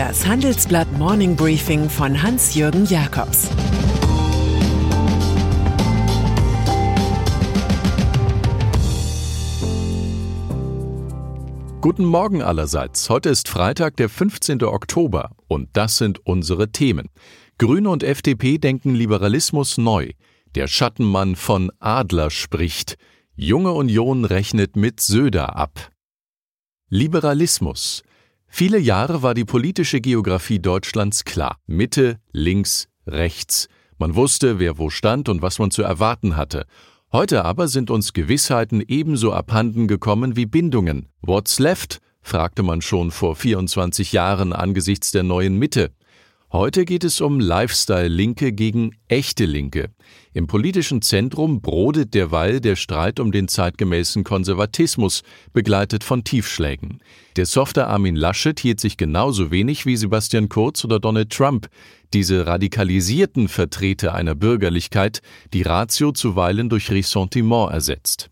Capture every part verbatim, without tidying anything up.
Das Handelsblatt Morning Briefing von Hans-Jürgen Jacobs. Guten Morgen allerseits. Heute ist Freitag, der fünfzehnten Oktober, und das sind unsere Themen. Grüne und F D P denken Liberalismus neu. Der Schattenmann von Adler spricht. Junge Union rechnet mit Söder ab. Liberalismus. Viele Jahre war die politische Geografie Deutschlands klar. Mitte, links, rechts. Man wusste, wer wo stand und was man zu erwarten hatte. Heute aber sind uns Gewissheiten ebenso abhanden gekommen wie Bindungen. What's left? Fragte man schon vor vierundzwanzig Jahren angesichts der neuen Mitte. Heute geht es um Lifestyle-Linke gegen echte Linke. Im politischen Zentrum brodet derweil der Streit um den zeitgemäßen Konservatismus, begleitet von Tiefschlägen. Der softe Armin Laschet hielt sich genauso wenig wie Sebastian Kurz oder Donald Trump. Diese radikalisierten Vertreter einer Bürgerlichkeit, die Ratio zuweilen durch Ressentiment ersetzt.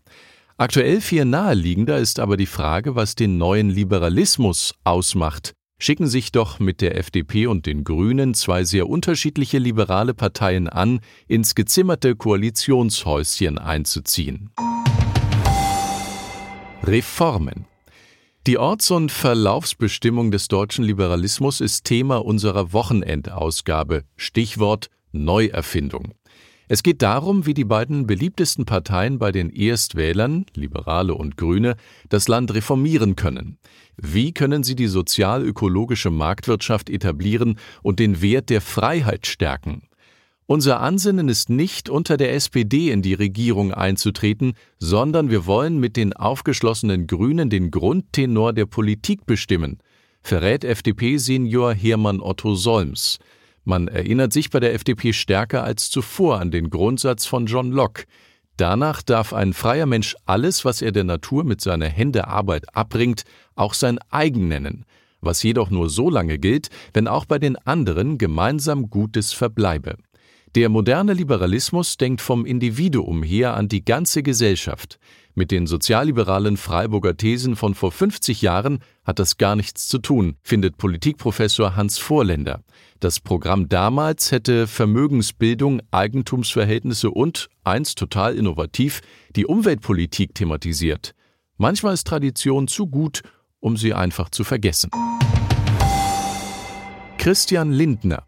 Aktuell viel naheliegender ist aber die Frage, was den neuen Liberalismus ausmacht. Schicken sich doch mit der F D P und den Grünen zwei sehr unterschiedliche liberale Parteien an, ins gezimmerte Koalitionshäuschen einzuziehen. Reformen. Die Orts- und Verlaufsbestimmung des deutschen Liberalismus ist Thema unserer Wochenendausgabe, Stichwort Neuerfindung. Es geht darum, wie die beiden beliebtesten Parteien bei den Erstwählern, Liberale und Grüne, das Land reformieren können. Wie können sie die sozial-ökologische Marktwirtschaft etablieren und den Wert der Freiheit stärken? Unser Ansinnen ist nicht, unter der S P D in die Regierung einzutreten, sondern wir wollen mit den aufgeschlossenen Grünen den Grundtenor der Politik bestimmen, verrät F D P-Senior Hermann Otto Solms. Man erinnert sich bei der F D P stärker als zuvor an den Grundsatz von John Locke. Danach darf ein freier Mensch alles, was er der Natur mit seiner Hände Arbeit abbringt, auch sein eigen nennen, was jedoch nur so lange gilt, wenn auch bei den anderen gemeinsam Gutes verbleibe. Der moderne Liberalismus denkt vom Individuum her an die ganze Gesellschaft. Mit den sozialliberalen Freiburger Thesen von vor fünfzig Jahren hat das gar nichts zu tun, findet Politikprofessor Hans Vorländer. Das Programm damals hätte Vermögensbildung, Eigentumsverhältnisse und, einst total innovativ, die Umweltpolitik thematisiert. Manchmal ist Tradition zu gut, um sie einfach zu vergessen. Christian Lindner.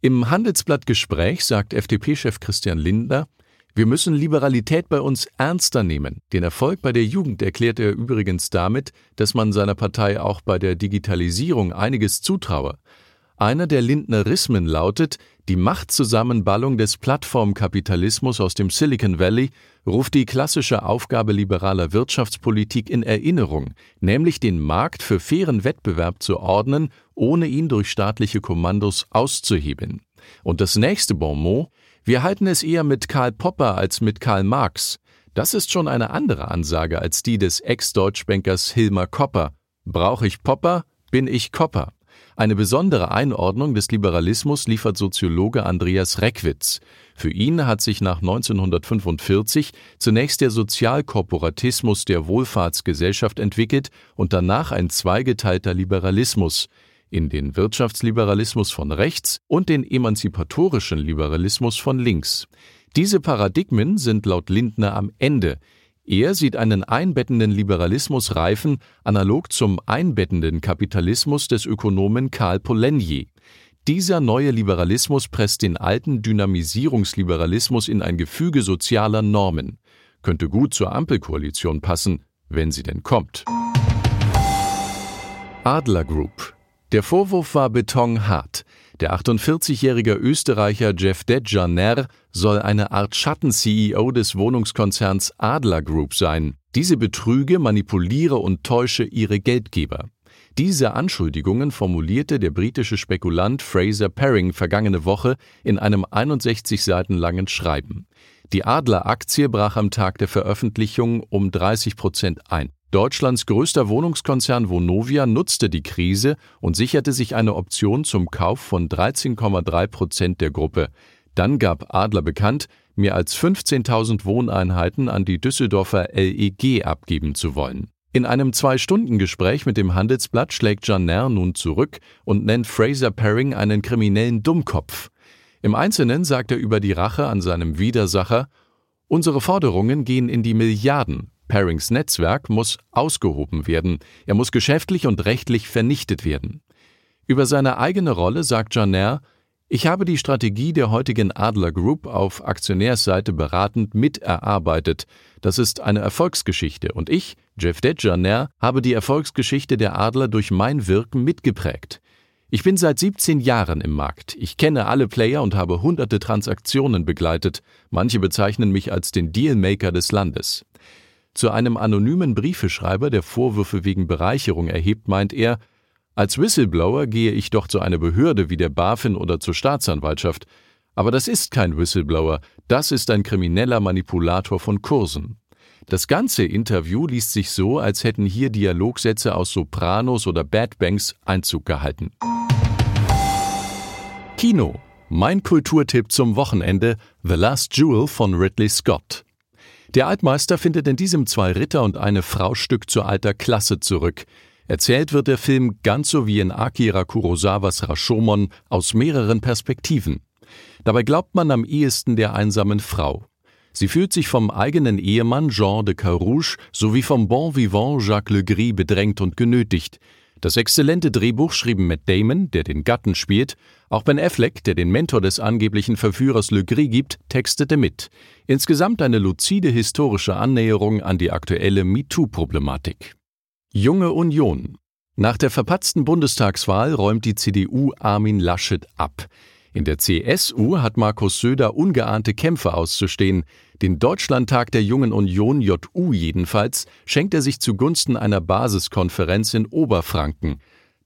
Im Handelsblatt-Gespräch sagt F D P-Chef Christian Lindner, wir müssen Liberalität bei uns ernster nehmen. Den Erfolg bei der Jugend erklärt er übrigens damit, dass man seiner Partei auch bei der Digitalisierung einiges zutraue. Einer der Lindnerismen lautet, die Machtzusammenballung des Plattformkapitalismus aus dem Silicon Valley ruft die klassische Aufgabe liberaler Wirtschaftspolitik in Erinnerung, nämlich den Markt für fairen Wettbewerb zu ordnen, ohne ihn durch staatliche Kommandos auszuhebeln. Und das nächste Bonmot: Wir halten es eher mit Karl Popper als mit Karl Marx. Das ist schon eine andere Ansage als die des Ex-Deutschbankers Hilmar Kopper. Brauche ich Popper, bin ich Kopper. Eine besondere Einordnung des Liberalismus liefert Soziologe Andreas Reckwitz. Für ihn hat sich nach neunzehnhundertfünfundvierzig zunächst der Sozialkorporatismus der Wohlfahrtsgesellschaft entwickelt und danach ein zweigeteilter Liberalismus. In den Wirtschaftsliberalismus von rechts und den emanzipatorischen Liberalismus von links. Diese Paradigmen sind laut Lindner am Ende. Er sieht einen einbettenden Liberalismus reifen, analog zum einbettenden Kapitalismus des Ökonomen Karl Polanyi. Dieser neue Liberalismus presst den alten Dynamisierungsliberalismus in ein Gefüge sozialer Normen. Könnte gut zur Ampelkoalition passen, wenn sie denn kommt. Adler Group. Der Vorwurf war betonhart. Der achtundvierzigjährige Österreicher Cevdet Caner soll eine Art Schatten-C E O des Wohnungskonzerns Adler Group sein. Diese betrüge, manipuliere und täusche ihre Geldgeber. Diese Anschuldigungen formulierte der britische Spekulant Fraser Perring vergangene Woche in einem einundsechzig Seiten langen Schreiben. Die Adler-Aktie brach am Tag der Veröffentlichung um dreißig Prozent ein. Deutschlands größter Wohnungskonzern Vonovia nutzte die Krise und sicherte sich eine Option zum Kauf von dreizehn Komma drei Prozent der Gruppe. Dann gab Adler bekannt, mehr als fünfzehntausend Wohneinheiten an die Düsseldorfer L E G abgeben zu wollen. In einem Zwei-Stunden-Gespräch mit dem Handelsblatt schlägt Caner nun zurück und nennt Fraser Perring einen kriminellen Dummkopf. Im Einzelnen sagt er über die Rache an seinem Widersacher: Unsere Forderungen gehen in die Milliarden. Perrings Netzwerk muss ausgehoben werden. Er muss geschäftlich und rechtlich vernichtet werden. Über seine eigene Rolle sagt Caner: Ich habe die Strategie der heutigen Adler Group auf Aktionärsseite beratend miterarbeitet. Das ist eine Erfolgsgeschichte und ich, Cevdet Caner, habe die Erfolgsgeschichte der Adler durch mein Wirken mitgeprägt. Ich bin seit siebzehn Jahren im Markt. Ich kenne alle Player und habe hunderte Transaktionen begleitet. Manche bezeichnen mich als den Dealmaker des Landes. Zu einem anonymen Briefeschreiber, der Vorwürfe wegen Bereicherung erhebt, meint er: Als Whistleblower gehe ich doch zu einer Behörde wie der BaFin oder zur Staatsanwaltschaft. Aber das ist kein Whistleblower, das ist ein krimineller Manipulator von Kursen. Das ganze Interview liest sich so, als hätten hier Dialogsätze aus Sopranos oder Bad Banks Einzug gehalten. Kino. Mein Kulturtipp zum Wochenende: The Last Jewel von Ridley Scott. Der Altmeister findet in diesem Zwei Ritter und eine Frau Stück zur alter Klasse zurück. Erzählt wird der Film, ganz so wie in Akira Kurosawas Rashomon, aus mehreren Perspektiven. Dabei glaubt man am ehesten der einsamen Frau. Sie fühlt sich vom eigenen Ehemann Jean de Carouge sowie vom Bon Vivant Jacques Legris bedrängt und genötigt. Das exzellente Drehbuch schrieben Matt Damon, der den Gatten spielt. Auch Ben Affleck, der den Mentor des angeblichen Verführers Legris gibt, textete mit. Insgesamt eine luzide historische Annäherung an die aktuelle MeToo-Problematik. Junge Union. Nach der verpatzten Bundestagswahl räumt die C D U Armin Laschet ab. In der C S U hat Markus Söder ungeahnte Kämpfe auszustehen. Den Deutschlandtag der Jungen Union, J U jedenfalls, schenkt er sich zugunsten einer Basiskonferenz in Oberfranken.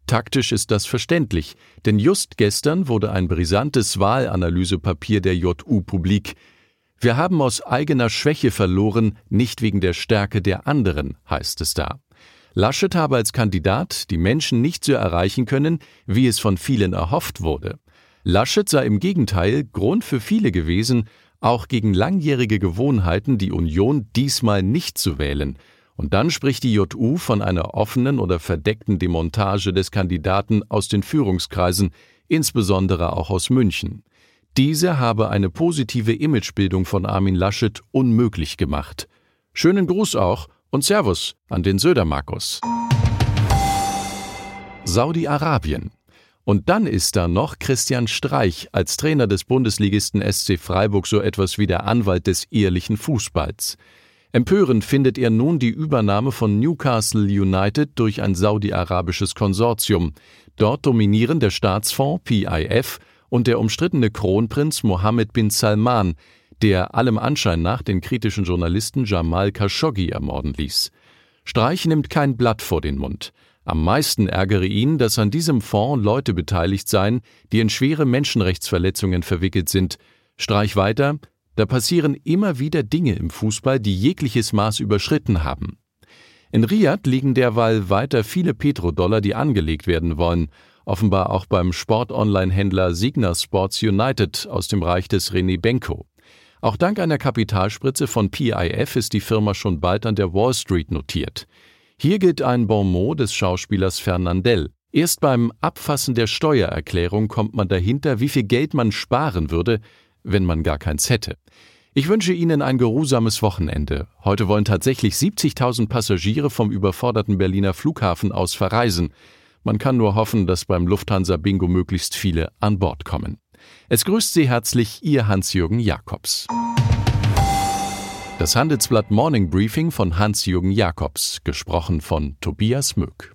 Taktisch ist das verständlich, denn just gestern wurde ein brisantes Wahlanalysepapier der J U publik. Wir haben aus eigener Schwäche verloren, nicht wegen der Stärke der anderen, heißt es da. Laschet habe als Kandidat die Menschen nicht so erreichen können, wie es von vielen erhofft wurde. Laschet sei im Gegenteil Grund für viele gewesen, auch gegen langjährige Gewohnheiten die Union diesmal nicht zu wählen. Und dann spricht die J U von einer offenen oder verdeckten Demontage des Kandidaten aus den Führungskreisen, insbesondere auch aus München. Diese habe eine positive Imagebildung von Armin Laschet unmöglich gemacht. Schönen Gruß auch. Und Servus an den Söder-Markus. Saudi-Arabien. Und dann ist da noch Christian Streich als Trainer des Bundesligisten S C Freiburg so etwas wie der Anwalt des ehrlichen Fußballs. Empörend findet er nun die Übernahme von Newcastle United durch ein saudi-arabisches Konsortium. Dort dominieren der Staatsfonds P I F und der umstrittene Kronprinz Mohammed bin Salman, der allem Anschein nach den kritischen Journalisten Jamal Khashoggi ermorden ließ. Streich nimmt kein Blatt vor den Mund. Am meisten ärgere ihn, dass an diesem Fonds Leute beteiligt seien, die in schwere Menschenrechtsverletzungen verwickelt sind. Streich weiter: Da passieren immer wieder Dinge im Fußball, die jegliches Maß überschritten haben. In Riad liegen derweil weiter viele Petrodollar, die angelegt werden wollen. Offenbar auch beim Sport-Online-Händler Signa Sports United aus dem Reich des René Benko. Auch dank einer Kapitalspritze von P I F ist die Firma schon bald an der Wall Street notiert. Hier gilt ein Bonmot des Schauspielers Fernandel. Erst beim Abfassen der Steuererklärung kommt man dahinter, wie viel Geld man sparen würde, wenn man gar keins hätte. Ich wünsche Ihnen ein geruhsames Wochenende. Heute wollen tatsächlich siebzigtausend Passagiere vom überforderten Berliner Flughafen aus verreisen. Man kann nur hoffen, dass beim Lufthansa-Bingo möglichst viele an Bord kommen. Es grüßt Sie herzlich, Ihr Hans-Jürgen Jacobs. Das Handelsblatt Morning Briefing von Hans-Jürgen Jacobs, gesprochen von Tobias Mück.